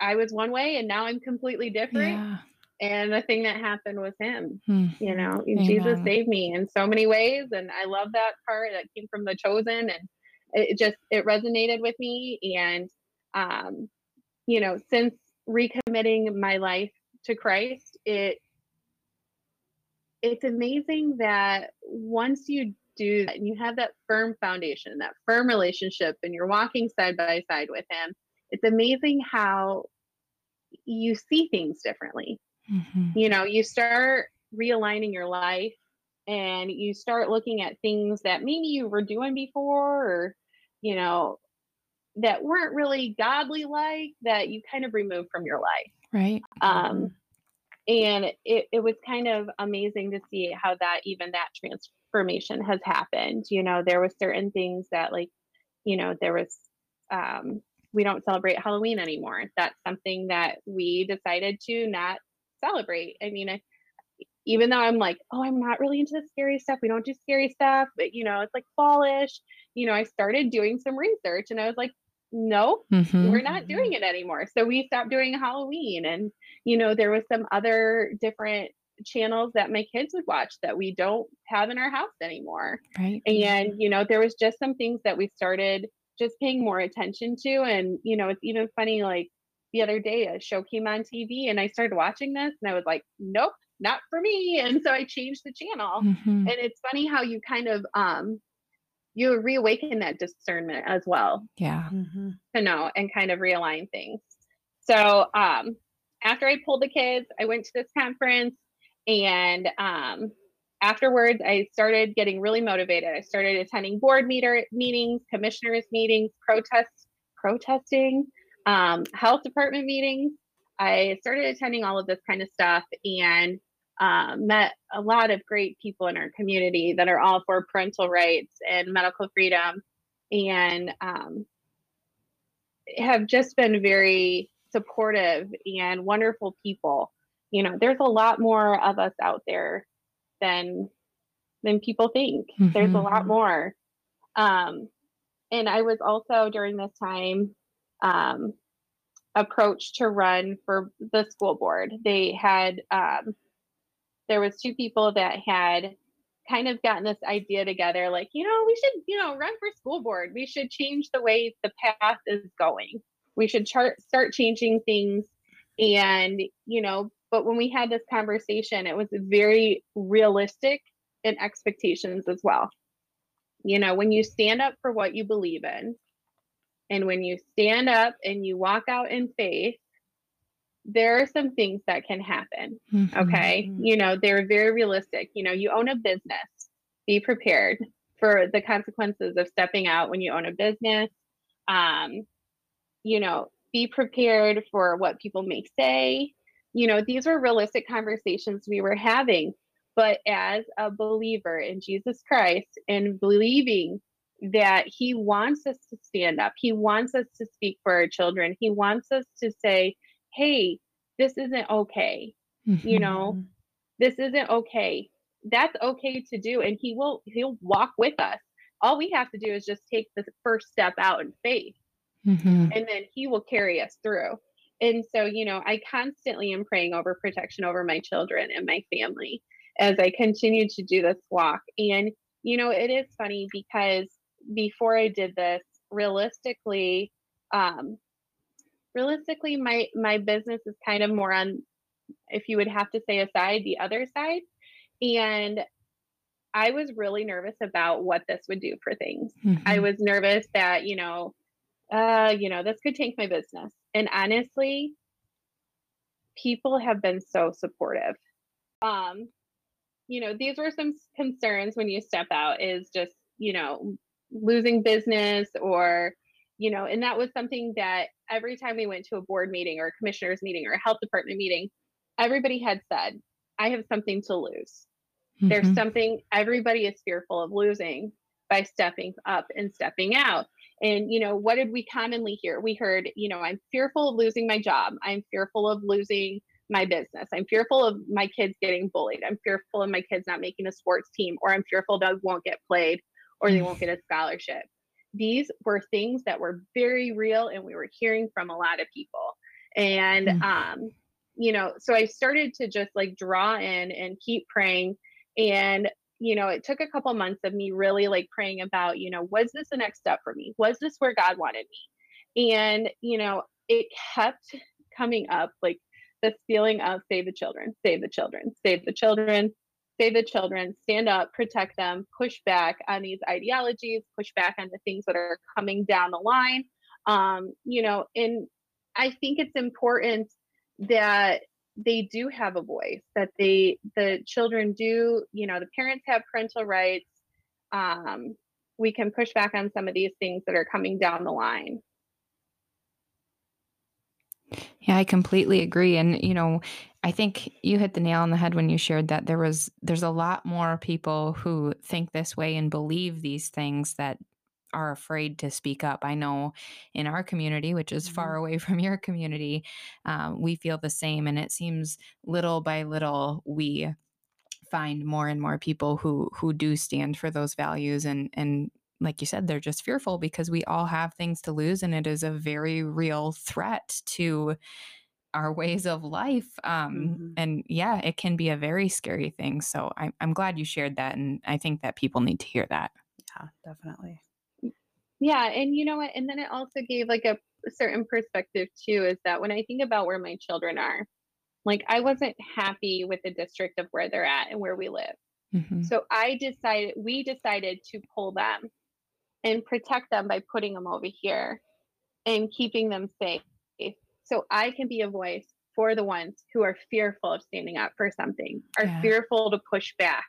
I was one way and now I'm completely different. Yeah. and the thing that happened was him, hmm. you know, Amen. Jesus saved me in so many ways. And I love that part that came from The Chosen, and it just, it resonated with me. And, um, you know, since recommitting my life to Christ, it, it's amazing that once you do that and you have that firm foundation, that firm relationship, and you're walking side by side with him, it's amazing how you see things differently. Mm-hmm. You know, you start realigning your life and you start looking at things that maybe you were doing before, or, you know, that weren't really godly, like, that you kind of removed from your life. Right. Um, and it, it was kind of amazing to see how that, even that transformation has happened. You know, there were certain things that, like, you know, there was, um, we don't celebrate Halloween anymore. That's something that we decided to not celebrate. I mean, I, even though I'm like, oh, I'm not really into the scary stuff, we don't do scary stuff, but, you know, it's like fallish. You know, I started doing some research and I was like, no, mm-hmm. we're not doing it anymore. So we stopped doing Halloween. And, you know, there was some other different channels that my kids would watch that we don't have in our house anymore. Right. And, you know, there was just some things that we started just paying more attention to. And, you know, it's even funny, like the other day a show came on T V and I started watching this and I was like, nope, not for me. And so I changed the channel. Mm-hmm. And it's funny how you kind of, um, you reawaken that discernment as well. Yeah. Mm-hmm. To know and kind of realign things. So, um, after I pulled the kids, I went to this conference, and, um, afterwards, I started getting really motivated. I started attending board meter meetings, commissioners meetings, protests, protesting, um, health department meetings. I started attending all of this kind of stuff, and uh, met a lot of great people in our community that are all for parental rights and medical freedom, and um, have just been very supportive and wonderful people. You know, there's a lot more of us out there than than people think. Mm-hmm. There's a lot more. Um, and I was also, during this time, um, approached to run for the school board. They had, um, there was two people that had kind of gotten this idea together, like, you know, we should, you know, run for school board. We should change the way the path is going. We should chart, start changing things. And, you know, but when we had this conversation, it was very realistic in expectations as well. You know, when you stand up for what you believe in, and when you stand up and you walk out in faith, there are some things that can happen. Mm-hmm. Okay. You know, they're very realistic. You know, you own a business, be prepared for the consequences of stepping out when you own a business. Um, you know, be prepared for what people may say. You know, these were realistic conversations we were having, but as a believer in Jesus Christ and believing that he wants us to stand up, he wants us to speak for our children, he wants us to say, hey, this isn't okay. Mm-hmm. You know, this isn't okay. That's okay to do. And he will, he'll walk with us. All we have to do is just take the first step out in faith. Mm-hmm. And then he will carry us through. And so, you know, I constantly am praying over protection over my children and my family as I continue to do this walk. And, you know, it is funny because before I did this, realistically, um, realistically, my, my business is kind of more on, if you would have to say aside, the other side. And I was really nervous about what this would do for things. Mm-hmm. I was nervous that, you know, uh, you know, this could tank my business. And honestly, people have been so supportive. Um, you know, these were some concerns when you step out, is just, you know, losing business, or, you know, and that was something that every time we went to a board meeting or a commissioner's meeting or a health department meeting, everybody had said, I have something to lose. Mm-hmm. There's something, everybody is fearful of losing by stepping up and stepping out. And, you know, what did we commonly hear? We heard, you know, I'm fearful of losing my job. I'm fearful of losing my business. I'm fearful of my kids getting bullied. I'm fearful of my kids not making a sports team, or I'm fearful they won't get played, or they won't get a scholarship. These were things that were very real, and we were hearing from a lot of people. And, um, you know, so I started to just like draw in and keep praying. And, you know, it took a couple months of me really like praying about, you know, was this the next step for me? Was this where God wanted me? And, you know, it kept coming up, like this feeling of save the children, save the children, save the children, save the children, stand up, protect them, push back on these ideologies, push back on the things that are coming down the line. Um, you know, and I think it's important that they do have a voice, that they, the children do, you know, the parents have parental rights. Um, we can push back on some of these things that are coming down the line. Yeah, I completely agree. And, you know, I think you hit the nail on the head when you shared that there was, there's a lot more people who think this way and believe these things that are afraid to speak up. I know in our community, which is far away from your community, um, we feel the same. And it seems little by little, we find more and more people who who do stand for those values. And, and like you said, they're just fearful because we all have things to lose. And it is a very real threat to our ways of life. Um, mm-hmm. And yeah, it can be a very scary thing. So I, I'm glad you shared that. And I think that people need to hear that. Yeah, definitely. Yeah. And you know what? And then it also gave like a certain perspective too, is that when I think about where my children are, like I wasn't happy with the district of where they're at and where we live. Mm-hmm. So I decided, we decided to pull them and protect them by putting them over here and keeping them safe. So I can be a voice for the ones who are fearful of standing up for something, are yeah. fearful to push back.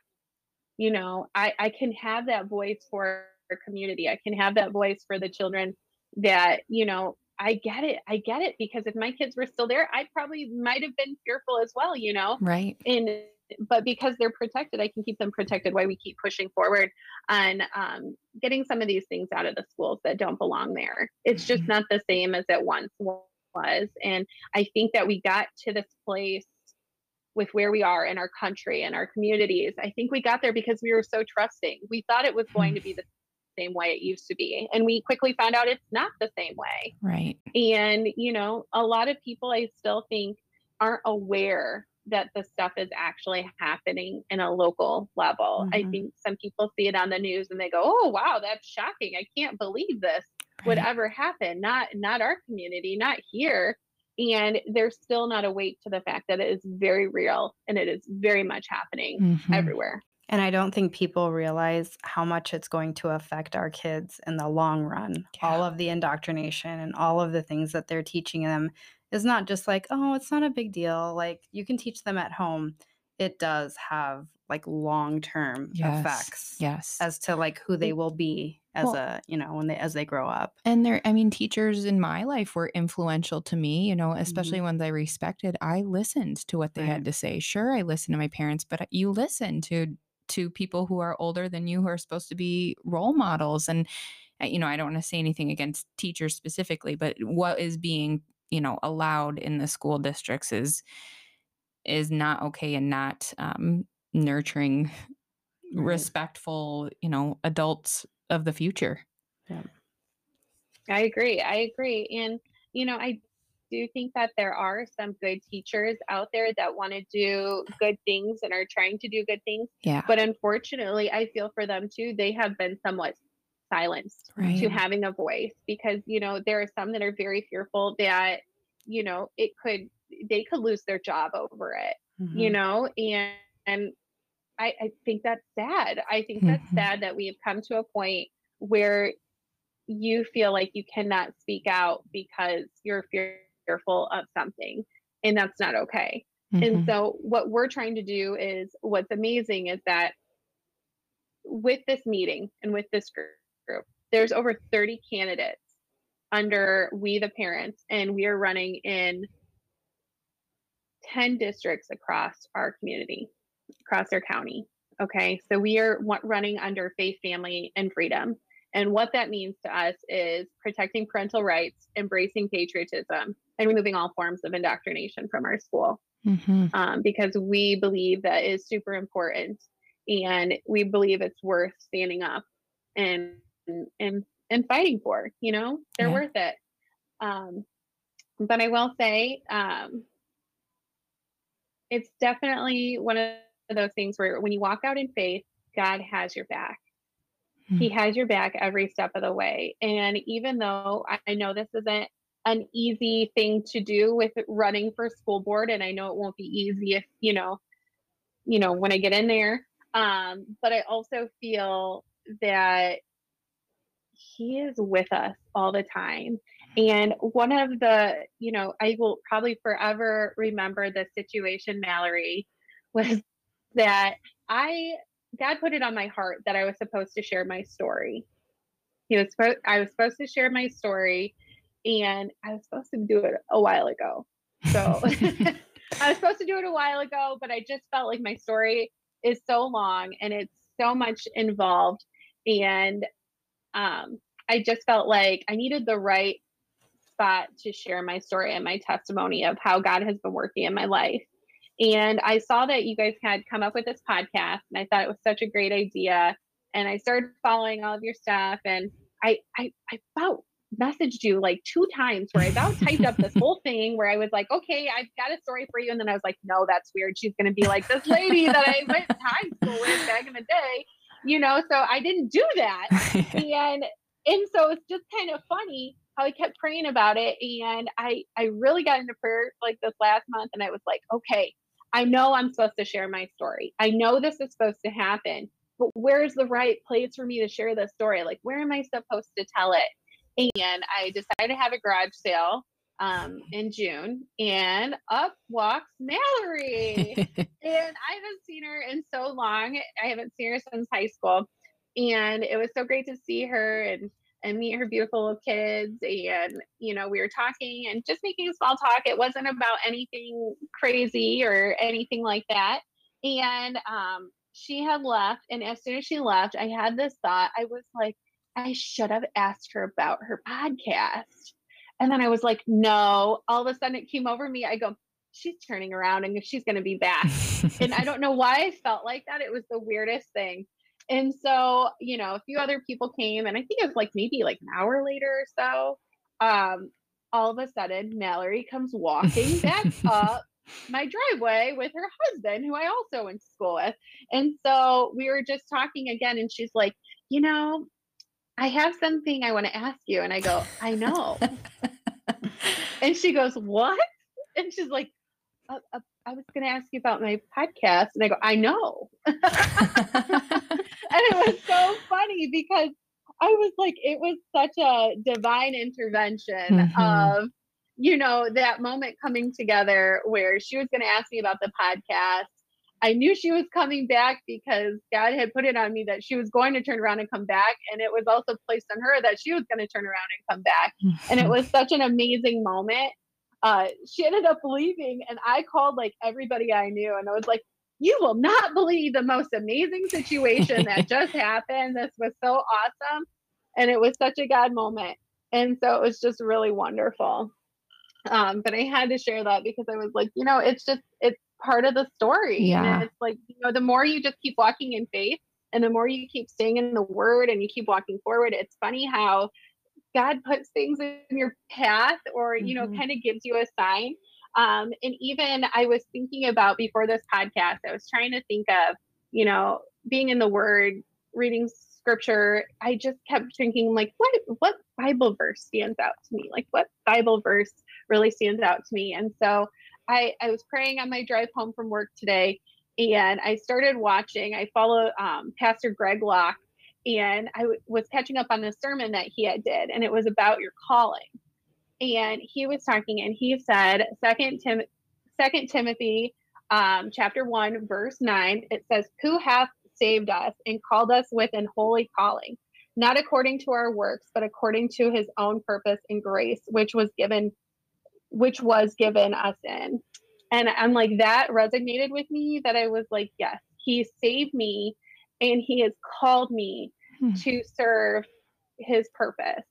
You know, I, I can have that voice for community. I can have that voice for the children that, you know, I get it. I get it. Because if my kids were still there, I probably might have been fearful as well, you know? Right. And, but because they're protected, I can keep them protected while we keep pushing forward on um, getting some of these things out of the schools that don't belong there. It's just mm-hmm. not the same as it once was. And I think that we got to this place with where we are in our country and our communities. I think we got there because we were so trusting. We thought it was going to be the same way it used to be. And we quickly found out it's not the same way. Right. And, you know, a lot of people I still think aren't aware that the stuff is actually happening in a local level. Mm-hmm. I think some people see it on the news and they go, oh, wow, that's shocking. I can't believe this right. would ever happen. Not, not our community, not here. And they're still not awake to the fact that it is very real and it is very much happening mm-hmm. everywhere. And I don't think people realize how much it's going to affect our kids in the long run. Yeah. All of the indoctrination and all of the things that they're teaching them is not just like, oh, it's not a big deal. Like you can teach them at home. It does have like long-term yes. effects yes. as to like who they will be as well, a, you know, when they, as they grow up. And there, I mean, teachers in my life were influential to me, you know, especially mm-hmm. ones I respected. I listened to what they right. had to say. Sure. I listened to my parents, but you listen to to people who are older than you, who are supposed to be role models. And, you know, I don't want to say anything against teachers specifically, but what is being, you know, allowed in the school districts is, is not okay and not um, nurturing right. respectful, you know, adults of the future. Yeah. I agree. I agree. And, you know, I do think that there are some good teachers out there that want to do good things and are trying to do good things. Yeah. But unfortunately, I feel for them too. They have been somewhat silenced right. to having a voice because, you know, there are some that are very fearful that, you know, it could, they could lose their job over it, mm-hmm. you know, and, and I, I think that's sad. I think mm-hmm. that's sad that we have come to a point where you feel like you cannot speak out because you're fearful. fearful of something, and that's not okay. Mm-hmm. And so what we're trying to do is, what's amazing is that with this meeting and with this group, there's over thirty candidates under We the Parents, and we are running in ten districts across our community, across our county. Okay. So we are running under Faith, Family, and Freedom. And what that means to us is protecting parental rights, embracing patriotism, and removing all forms of indoctrination from our school. Mm-hmm. Um, because we believe that is super important. And we believe it's worth standing up and and and fighting for, you know, they're yeah. worth it. Um, but I will say, um, it's definitely one of those things where when you walk out in faith, God has your back. Mm-hmm. He has your back every step of the way. And even though I know this isn't an easy thing to do with running for school board, and I know it won't be easy if, you know, you know, when I get in there, um, but I also feel that He is with us all the time. And one of the, you know, I will probably forever remember the situation, Mallory, was that I, God put it on my heart that I was supposed to share my story. He was, I was supposed to share my story, and I was supposed to do it a while ago. So I was supposed to do it a while ago, but I just felt like my story is so long and it's so much involved. And um, I just felt like I needed the right spot to share my story and my testimony of how God has been working in my life. And I saw that you guys had come up with this podcast, and I thought it was such a great idea. And I started following all of your stuff, and I, I, I about messaged you like two times where I about typed up this whole thing where I was like, okay, I've got a story for you. And then I was like, no, that's weird. She's going to be like this lady that I went to high school with back in the day, you know? So I didn't do that. and, and so it's just kind of funny how I kept praying about it. And I, I really got into prayer like this last month, and I was like, okay, I know I'm supposed to share my story. I know this is supposed to happen, but where's the right place for me to share this story? Like, where am I supposed to tell it? And I decided to have a garage sale um, in June, and up walks Mallory. And I haven't seen her in so long. I haven't seen her since high school. And it was so great to see her and, and meet her beautiful little kids. And, you know, we were talking and just making small talk. It wasn't about anything crazy or anything like that. And um, she had left. And as soon as she left, I had this thought. I was like, I should have asked her about her podcast. And then I was like, no, all of a sudden it came over me. I go, she's turning around and she's going to be back. And I don't know why I felt like that. It was the weirdest thing. And so, you know, a few other people came, and I think it was like maybe like an hour later or so. Um, all of a sudden, Mallory comes walking back up my driveway with her husband, who I also went to school with. And so we were just talking again, and she's like, you know, I have something I want to ask you. And I go, I know. And she goes, what? And she's like, I, I, I was going to ask you about my podcast. And I go, I know. And it was so funny because I was like, it was such a divine intervention mm-hmm. of, you know, that moment coming together where she was going to ask me about the podcast. I knew she was coming back because God had put it on me that she was going to turn around and come back. And it was also placed on her that she was going to turn around and come back. And it was such an amazing moment. Uh, she ended up leaving, and I called like everybody I knew. And I was like, you will not believe the most amazing situation that just happened. This was so awesome. And it was such a God moment. And so it was just really wonderful. Um, but I had to share that because I was like, you know, it's just, it's part of the story. Yeah. And it's like, you know, the more you just keep walking in faith and the more you keep staying in the word and you keep walking forward, it's funny how God puts things in your path or, mm-hmm. you know, kind of gives you a sign. Um, and even I was thinking about before this podcast, I was trying to think of, you know, being in the word, reading scripture. I just kept thinking like, what, what Bible verse stands out to me? Like what Bible verse really stands out to me? And so I, I was praying on my drive home from work today, and I started watching. I follow um, Pastor Greg Locke, and I w- was catching up on the sermon that he had did, and it was about your calling. And he was talking, and he said, Second Tim, Second Timothy, um, chapter one, verse nine. It says, "Who hath saved us and called us with an holy calling, not according to our works, but according to His own purpose and grace, which was given." which was given us in. And I'm like, that resonated with me, that I was like, yes, He saved me and He has called me mm-hmm. to serve His purpose.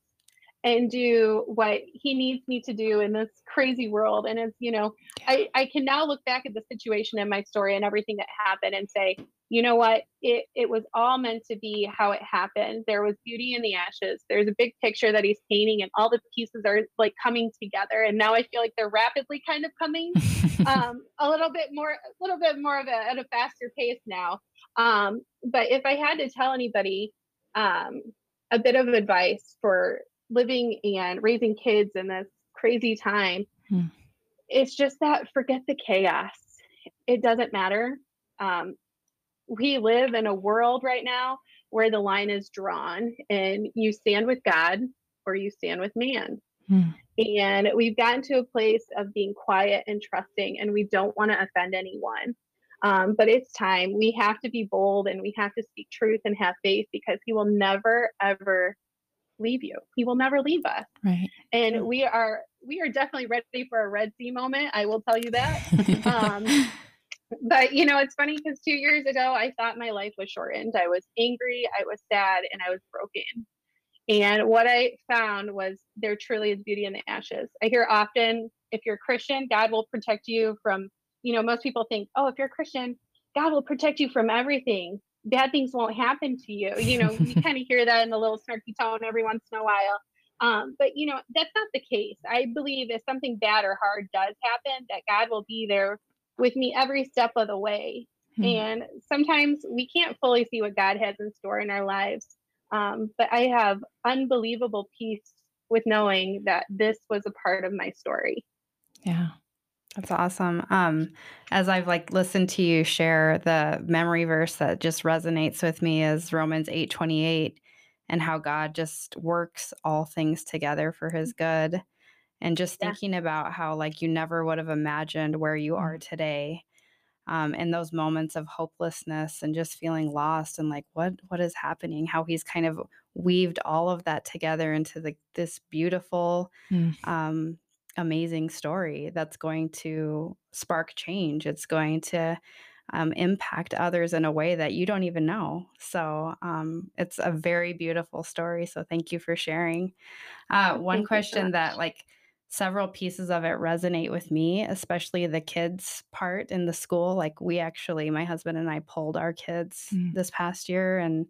and do what he needs me to do in this crazy world. And it's, you know, I, I can now look back at the situation and my story and everything that happened and say, you know what, it, it was all meant to be how it happened. There was beauty in the ashes. There's a big picture that he's painting and all the pieces are like coming together. And now I feel like they're rapidly kind of coming um, a little bit more, a little bit more of a, at a faster pace now. Um, but if I had to tell anybody um, a bit of advice for living and raising kids in this crazy time, hmm. it's just that forget the chaos. It doesn't matter. Um, we live in a world right now where the line is drawn and you stand with God or you stand with man. Hmm. And we've gotten to a place of being quiet and trusting, and we don't want to offend anyone. Um, but it's time. We have to be bold and we have to speak truth and have faith, because he will never, ever leave you. He will never leave us. Right. And we are, we are definitely ready for a Red Sea moment. I will tell you that. um, but you know, it's funny because two years ago, I thought my life was shortened. I was angry, I was sad, and I was broken. And what I found was there truly is beauty in the ashes. I hear often, if you're a Christian, God will protect you from, you know, most people think, oh, if you're a Christian, God will protect you from everything. Bad things won't happen to you. You know, you kind of hear that in the little snarky tone every once in a while. Um, but, you know, that's not the case. I believe if something bad or hard does happen, that God will be there with me every step of the way. Hmm. And sometimes we can't fully see what God has in store in our lives. Um, but I have unbelievable peace with knowing that this was a part of my story. Yeah. That's awesome. Um, as I've like listened to you share, the memory verse that just resonates with me is Romans eight twenty-eight, and how God just works all things together for his good. And just yeah. thinking about how like you never would have imagined where you are today, um, and those moments of hopelessness and just feeling lost and like, what, what is happening? How he's kind of weaved all of that together into the, this beautiful, mm. um, amazing story that's going to spark change. It's going to um, impact others in a way that you don't even know. So um, it's a very beautiful story. So thank you for sharing. Uh, one question that like several pieces of it resonate with me, especially the kids part in the school. Like we actually, my husband and I polled our kids mm. this past year, and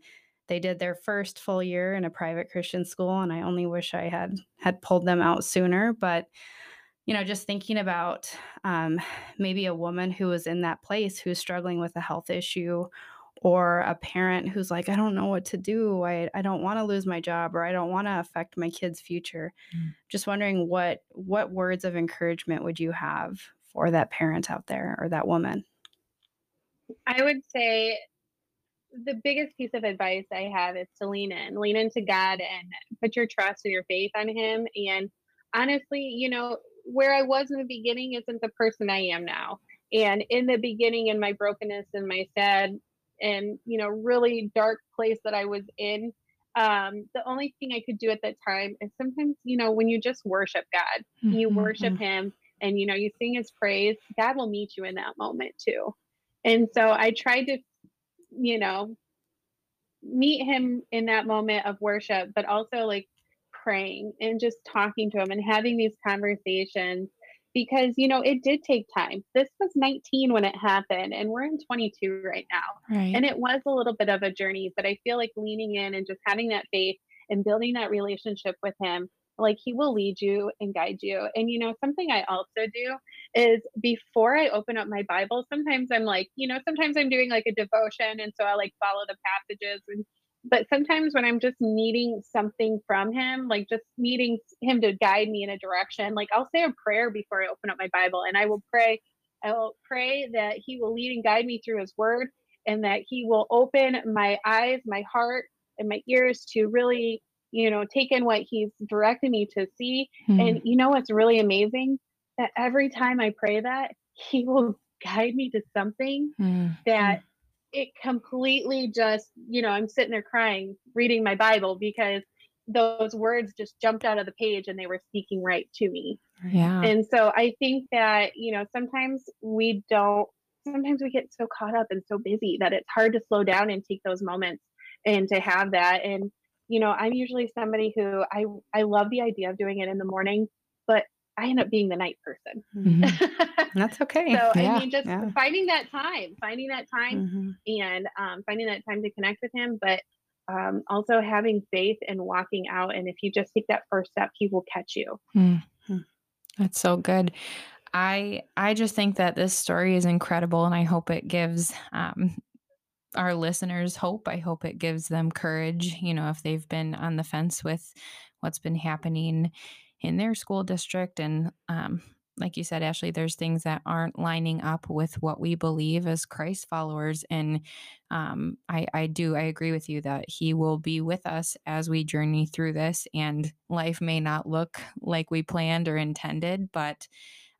they did their first full year in a private Christian school, and I only wish I had had pulled them out sooner. But, you know, just thinking about um, maybe a woman who was in that place who's struggling with a health issue, or a parent who's like, I don't know what to do. I, I don't want to lose my job, or I don't want to affect my kid's future. Mm. Just wondering what what words of encouragement would you have for that parent out there or that woman? I would say the biggest piece of advice I have is to lean in, lean into God and put your trust and your faith on him. And honestly, you know, where I was in the beginning isn't the person I am now. And in the beginning, in my brokenness and my sad and, you know, really dark place that I was in, um, the only thing I could do at that time is sometimes, you know, when you just worship God, mm-hmm. you worship him and, you know, you sing his praise, God will meet you in that moment too. And so I tried to, you know, meet him in that moment of worship, but also like praying and just talking to him and having these conversations, because, you know, it did take time. This was nineteen when it happened, and we're in twenty-two right now. Right. And it was a little bit of a journey, but I feel like leaning in and just having that faith and building that relationship with him, like he will lead you and guide you. And, you know, something I also do is before I open up my Bible, sometimes I'm like, you know, sometimes I'm doing like a devotion, and so I like follow the passages. And, but sometimes when I'm just needing something from him, like just needing him to guide me in a direction, like I'll say a prayer before I open up my Bible, and I will pray, I will pray that he will lead and guide me through his word, and that he will open my eyes, my heart, and my ears to really, you know, take in what he's directed me to see. Mm-hmm. And you know, what's really amazing, that every time I pray that, he will guide me to something mm-hmm. that it completely just, you know, I'm sitting there crying, reading my Bible, because those words just jumped out of the page and they were speaking right to me. Yeah. And so I think that, you know, sometimes we don't, sometimes we get so caught up and so busy that it's hard to slow down and take those moments and to have that. And, you know, I'm usually somebody who I, I love the idea of doing it in the morning, but I end up being the night person. Mm-hmm. That's okay. So yeah, I mean, just yeah. finding that time, finding that time mm-hmm. and um, finding that time to connect with him, but um, also having faith and walking out. And if you just take that first step, he will catch you. Mm-hmm. That's so good. I, I just think that this story is incredible, and I hope it gives, um, our listeners hope. I hope it gives them courage, you know, if they've been on the fence with what's been happening in their school district. And um, like you said, Ashley, there's things that aren't lining up with what we believe as Christ followers. And um, I, I do, I agree with you that he will be with us as we journey through this, and life may not look like we planned or intended, but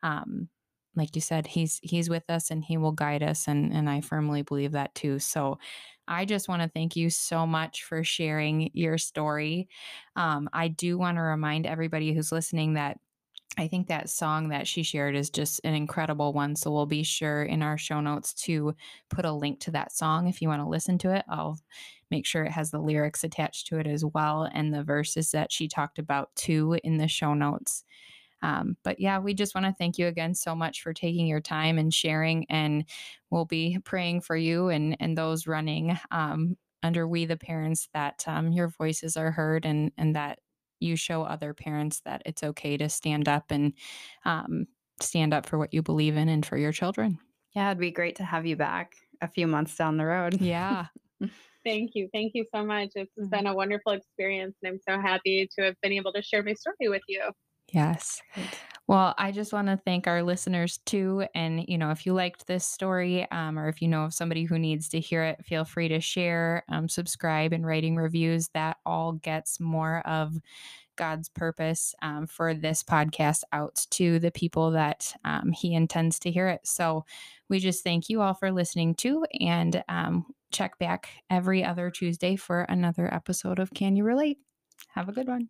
um, like you said, he's, he's with us and he will guide us. And, and I firmly believe that too. So I just want to thank you so much for sharing your story. Um, I do want to remind everybody who's listening that I think that song that she shared is just an incredible one. So we'll be sure in our show notes to put a link to that song. If you want to listen to it, I'll make sure it has the lyrics attached to it as well, and the verses that she talked about too in the show notes. Um, but yeah, we just want to thank you again so much for taking your time and sharing, and we'll be praying for you and, and those running um, under We the Parents, that um, your voices are heard, and, and that you show other parents that it's okay to stand up and um, stand up for what you believe in and for your children. Yeah, it'd be great to have you back a few months down the road. Yeah. Thank you. Thank you so much. It's mm-hmm. been a wonderful experience, and I'm so happy to have been able to share my story with you. Yes. Well, I just want to thank our listeners too. And, you know, if you liked this story, um, or if you know of somebody who needs to hear it, feel free to share, um, subscribe, and rating reviews. That all gets more of God's purpose um, for this podcast out to the people that um, he intends to hear it. So we just thank you all for listening too. And um, check back every other Tuesday for another episode of Can You Relate? Have a good one.